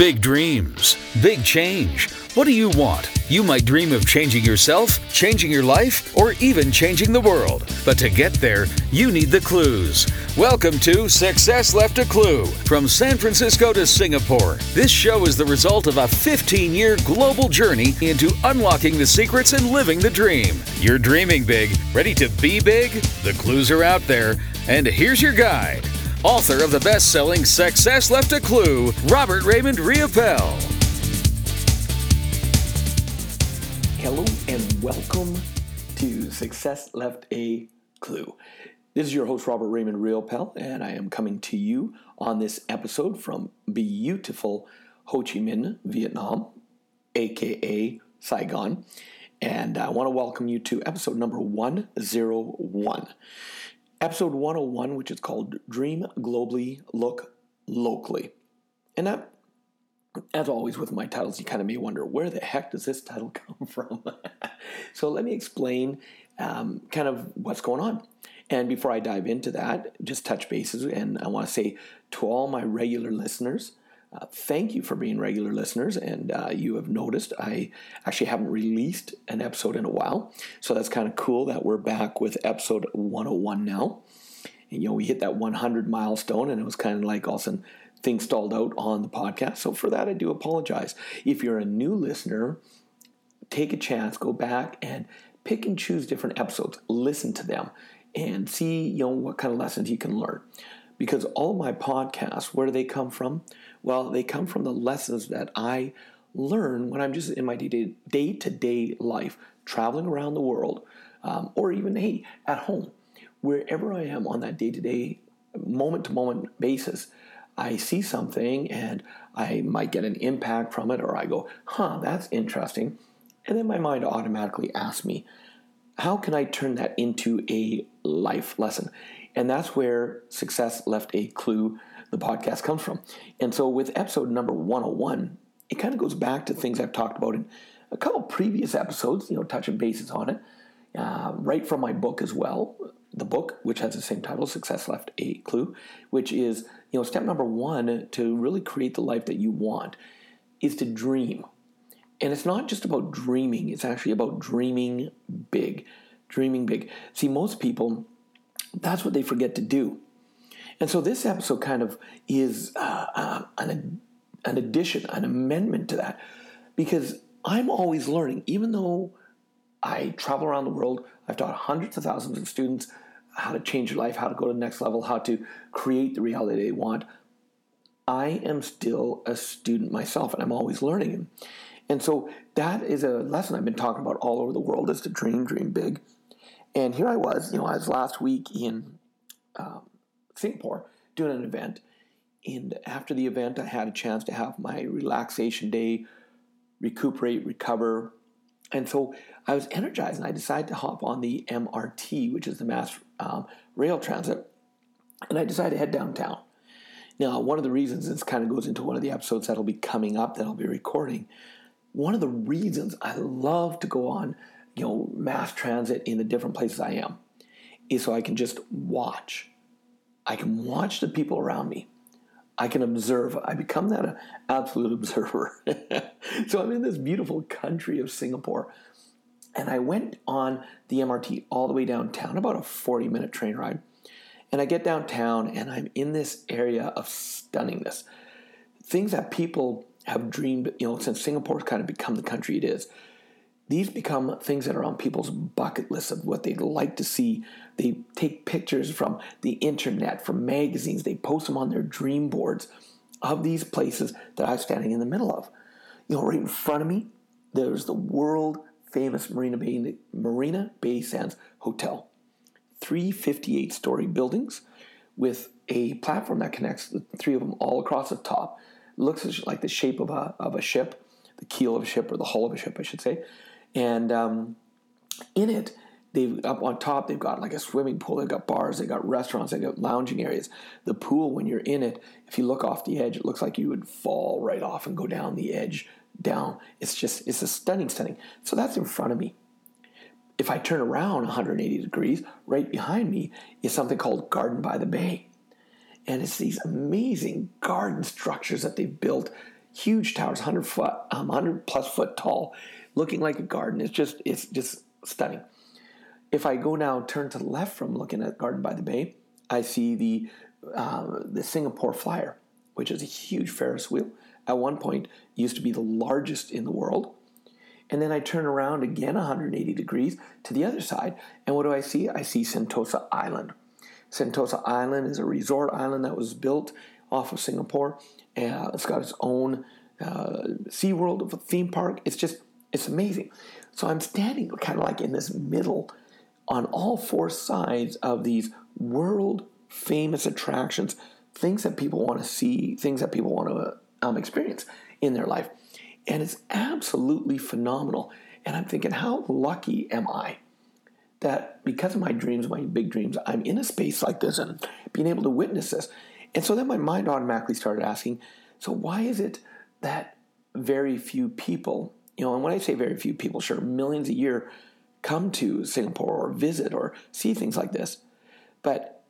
Big dreams, big change. What do you want? You might dream of changing yourself, changing your life, or even changing the world. But to get there, you need the clues. Welcome to Success Left a Clue, from San Francisco to Singapore. This show is the result of a 15-year global journey into unlocking the secrets and living the dream. You're dreaming big, ready to be big? The clues are out there, and here's your guide, author of the best-selling Success Left a Clue, Robert Raymond Riopel. Hello and welcome to Success Left a Clue. This is your host, Robert Raymond Riopel, and I am coming to you on this episode from beautiful Ho Chi Minh, Vietnam, aka Saigon. And I want to welcome you to episode number 101. Episode 101, which is called Dream Globally, Look Locally. And that, as always with my titles, you kind of may wonder, where the heck does this title come from? So let me explain kind of what's going on. And before I dive into that, just touch bases. And I want to say to all my regular listeners, thank you for being regular listeners. And you have noticed I actually haven't released an episode in a while. So that's kind of cool that we're back with episode 101 now. And, you know, we hit that 100 milestone and it was kind of like all of a sudden things stalled out on the podcast. So for that, I do apologize. If you're a new listener, take a chance, go back and pick and choose different episodes. Listen to them and see, you know, what kind of lessons you can learn. Because all my podcasts, where do they come from? Well, they come from the lessons that I learn when I'm just in my day-to-day life, traveling around the world, or even, hey, at home. Wherever I am on that day-to-day, moment-to-moment basis, I see something and I might get an impact from it, or I go, huh, that's interesting. And then my mind automatically asks me, how can I turn that into a life lesson? And that's where Success Left a Clue, the podcast, comes from. And so with episode number 101, it kind of goes back to things I've talked about in a couple previous episodes, you know, touching bases on it, right from my book as well, the book, which has the same title, Success Left a Clue, which is, you know, step number one to really create the life that you want is to dream. And it's not just about dreaming. It's actually about dreaming big, dreaming big. See, most people, that's what they forget to do. And so this episode kind of is an addition, an amendment to that, because I'm always learning. Even though I travel around the world, I've taught hundreds of thousands of students how to change your life, how to go to the next level, how to create the reality they want. I am still a student myself, and I'm always learning. And so that is a lesson I've been talking about all over the world, is to dream big. And here I was, you know, I was last week in Singapore doing an event. And after the event, I had a chance to have my relaxation day, recuperate, recover. And so I was energized and I decided to hop on the MRT, which is the mass rail transit. And I decided to head downtown. Now, one of the reasons, this kind of goes into one of the episodes that'll be coming up that I'll be recording. One of the reasons I love to go on, you know, mass transit in the different places I am is so I can just watch. I can watch the people around me. I can observe. I become that absolute observer. So I'm in this beautiful country of Singapore, and I went on the MRT all the way downtown, about a 40-minute train ride. And I get downtown, and I'm in this area of stunningness. Things that people have dreamed, you know, since Singapore's kind of become the country it is. These become things that are on people's bucket lists of what they'd like to see. They take pictures from the internet, from magazines. They post them on their dream boards of these places that I'm standing in the middle of. You know, right in front of me, there's the world-famous Marina Bay Sands Hotel. 358-story buildings with a platform that connects the three of them all across the top. It looks like the shape of a ship, the keel of a ship, or the hull of a ship, I should say. And in it, they've up on top, they've got like a swimming pool, they've got bars, they've got restaurants, they've got lounging areas. The pool, when you're in it, if you look off the edge, it looks like you would fall right off and go down the edge down. It's a stunning. So that's in front of me. If I turn around 180 degrees, right behind me is something called Garden by the Bay. And it's these amazing garden structures that they've built huge towers, 100 plus foot tall, looking like a garden. It's just stunning. If I go now, turn to the left from looking at Garden by the Bay, I see the Singapore Flyer, which is a huge Ferris wheel. At one point, used to be the largest in the world. And then I turn around again 180 degrees to the other side, and what do I see? I see Sentosa Island. Sentosa Island is a resort island that was built off of Singapore. It's got its own SeaWorld of a theme park. It's amazing. So I'm standing kind of like in this middle on all four sides of these world-famous attractions, things that people want to see, things that people want to experience in their life. And it's absolutely phenomenal. And I'm thinking, how lucky am I that because of my dreams, my big dreams, I'm in a space like this and being able to witness this. And so then my mind automatically started asking, so why is it that very few people, and when I say very few people, sure, millions a year come to Singapore or visit or see things like this. But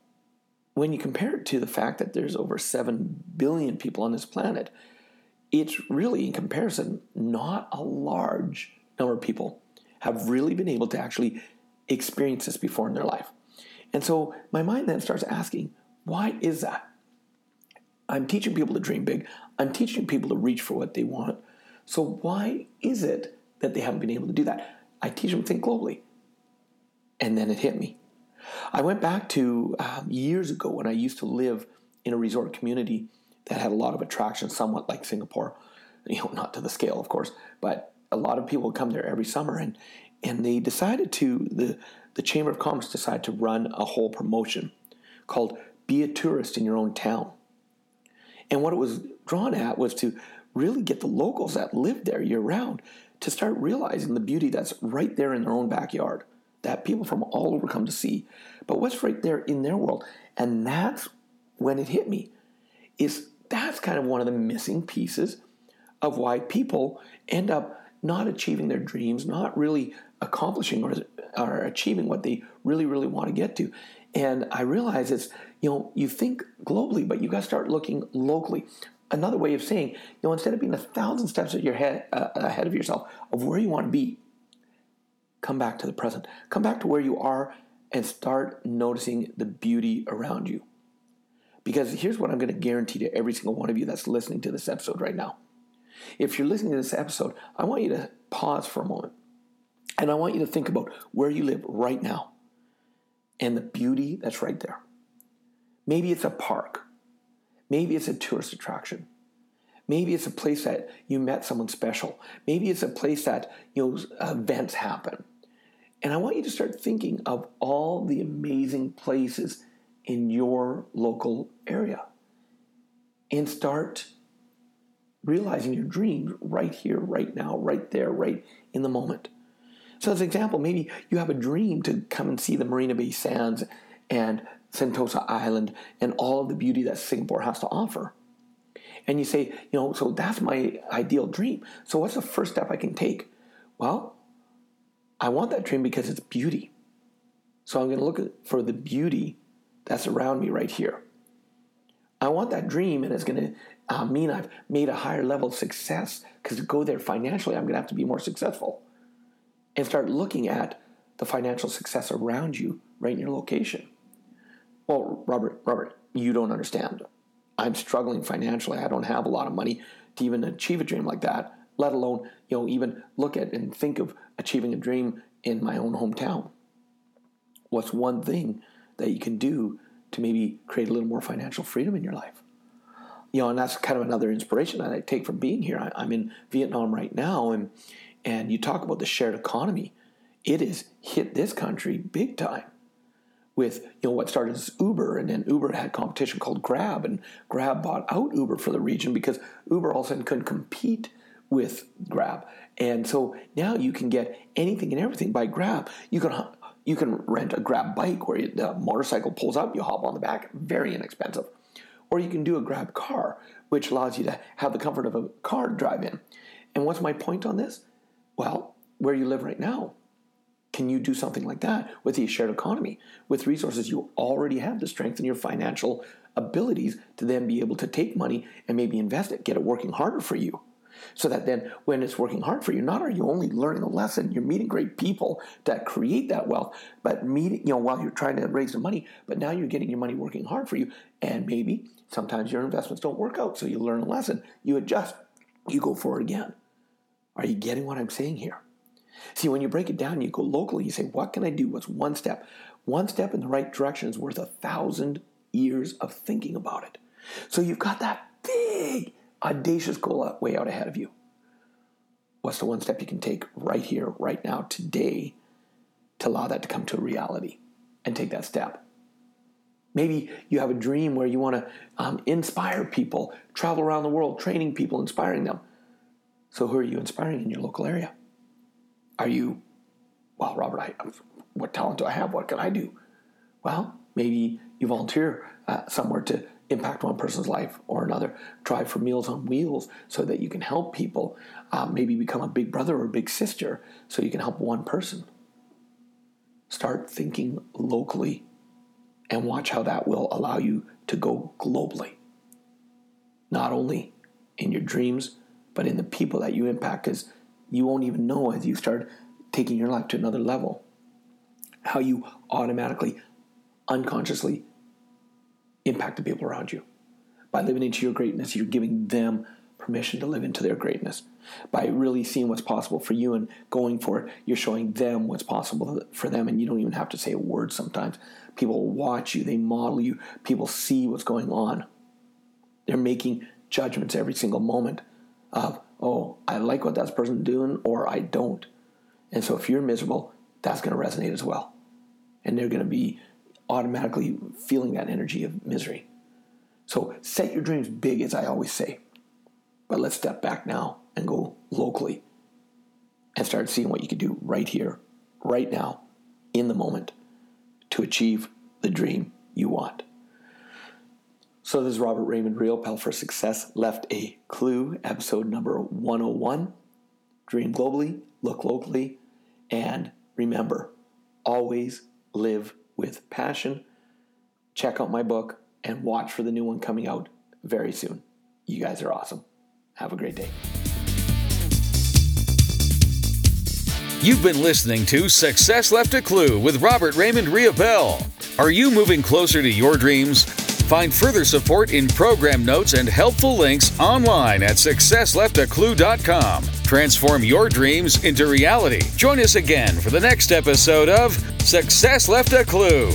when you compare it to the fact that there's over 7 billion people on this planet, it's really, in comparison, not a large number of people have really been able to actually experience this before in their life. And so my mind then starts asking, why is that? I'm teaching people to dream big. I'm teaching people to reach for what they want. So why is it that they haven't been able to do that? I teach them to think globally. And then it hit me. I went back to years ago when I used to live in a resort community that had a lot of attractions, somewhat like Singapore, not to the scale, of course, but a lot of people would come there every summer, and they decided the Chamber of Commerce decided to run a whole promotion called Be a Tourist in Your Own Town. And what it was drawn at was to really get the locals that live there year-round to start realizing the beauty that's right there in their own backyard, that people from all over come to see, but what's right there in their world. And that's when it hit me, that's kind of one of the missing pieces of why people end up not achieving their dreams, not really accomplishing or achieving what they really, really want to get to. And I realize it's, you think globally, but you got to start looking locally. Another way of saying, instead of being 1,000 steps ahead of yourself of where you want to be, come back to the present. Come back to where you are and start noticing the beauty around you. Because here's what I'm going to guarantee to every single one of you that's listening to this episode right now. If you're listening to this episode, I want you to pause for a moment. And I want you to think about where you live right now and the beauty that's right there. Maybe it's a park. Maybe it's a tourist attraction. Maybe it's a place that you met someone special. Maybe it's a place that events happen. And I want you to start thinking of all the amazing places in your local area and start realizing your dreams right here, right now, right there, right in the moment. So as an example, maybe you have a dream to come and see the Marina Bay Sands and Sentosa Island and all of the beauty that Singapore has to offer. And you say, so that's my ideal dream. So what's the first step I can take? Well, I want that dream because it's beauty. So I'm going to look for the beauty that's around me right here. I want that dream, and it's going to mean I've made a higher level of success, because to go there financially, I'm going to have to be more successful. And start looking at the financial success around you right in your location. Well, Robert, you don't understand. I'm struggling financially. I don't have a lot of money to even achieve a dream like that, let alone, even look at and think of achieving a dream in my own hometown. What's one thing that you can do to maybe create a little more financial freedom in your life? And that's kind of another inspiration that I take from being here. I'm in Vietnam right now, and you talk about the shared economy. It has hit this country big time with what started as Uber, and then Uber had competition called Grab, and Grab bought out Uber for the region because Uber all of a sudden couldn't compete with Grab. And so now you can get anything and everything by Grab. You can rent a Grab bike where the motorcycle pulls up, you hop on the back, very inexpensive. Or you can do a Grab car, which allows you to have the comfort of a car to drive in. And what's my point on this? Well, where you live right now, can you do something like that with the shared economy? With resources, you already have to strengthen your financial abilities to then be able to take money and maybe invest it, get it working harder for you. So that then when it's working hard for you, not are you only learning a lesson, you're meeting great people that create that wealth, but meeting, while you're trying to raise the money, but now you're getting your money working hard for you. And maybe sometimes your investments don't work out. So you learn a lesson, you adjust, you go forward again. Are you getting what I'm saying here? See, when you break it down, you go locally, you say, what can I do? What's one step? One step in the right direction is worth 1,000 years of thinking about it. So you've got that big, audacious goal way out ahead of you. What's the one step you can take right here, right now, today, to allow that to come to reality and take that step? Maybe you have a dream where you want to inspire people, travel around the world, training people, inspiring them. So who are you inspiring in your local area? Are you, well, Robert, what talent do I have? What can I do? Well, maybe you volunteer somewhere to impact one person's life or another. Try for Meals on Wheels so that you can help people. Maybe become a big brother or big sister so you can help one person. Start thinking locally and watch how that will allow you to go globally. Not only in your dreams, but in the people that you impact, because you won't even know as you start taking your life to another level how you automatically, unconsciously impact the people around you. By living into your greatness, you're giving them permission to live into their greatness. By really seeing what's possible for you and going for it, you're showing them what's possible for them, and you don't even have to say a word sometimes. People watch you, they model you, people see what's going on. They're making judgments every single moment of, oh, I like what that person's doing, or I don't. And so if you're miserable, that's going to resonate as well. And they're going to be automatically feeling that energy of misery. So set your dreams big, as I always say. But let's step back now and go locally and start seeing what you can do right here, right now, in the moment, to achieve the dream you want. So this is Robert Raymond Riopel for Success Left a Clue, episode number 101. Dream globally, look locally, and remember, always live with passion. Check out my book and watch for the new one coming out very soon. You guys are awesome. Have a great day. You've been listening to Success Left a Clue with Robert Raymond Riopel. Are you moving closer to your dreams? Find further support in program notes and helpful links online at successleft-a-clue.com. Transform your dreams into reality. Join us again for the next episode of Success Left a Clue.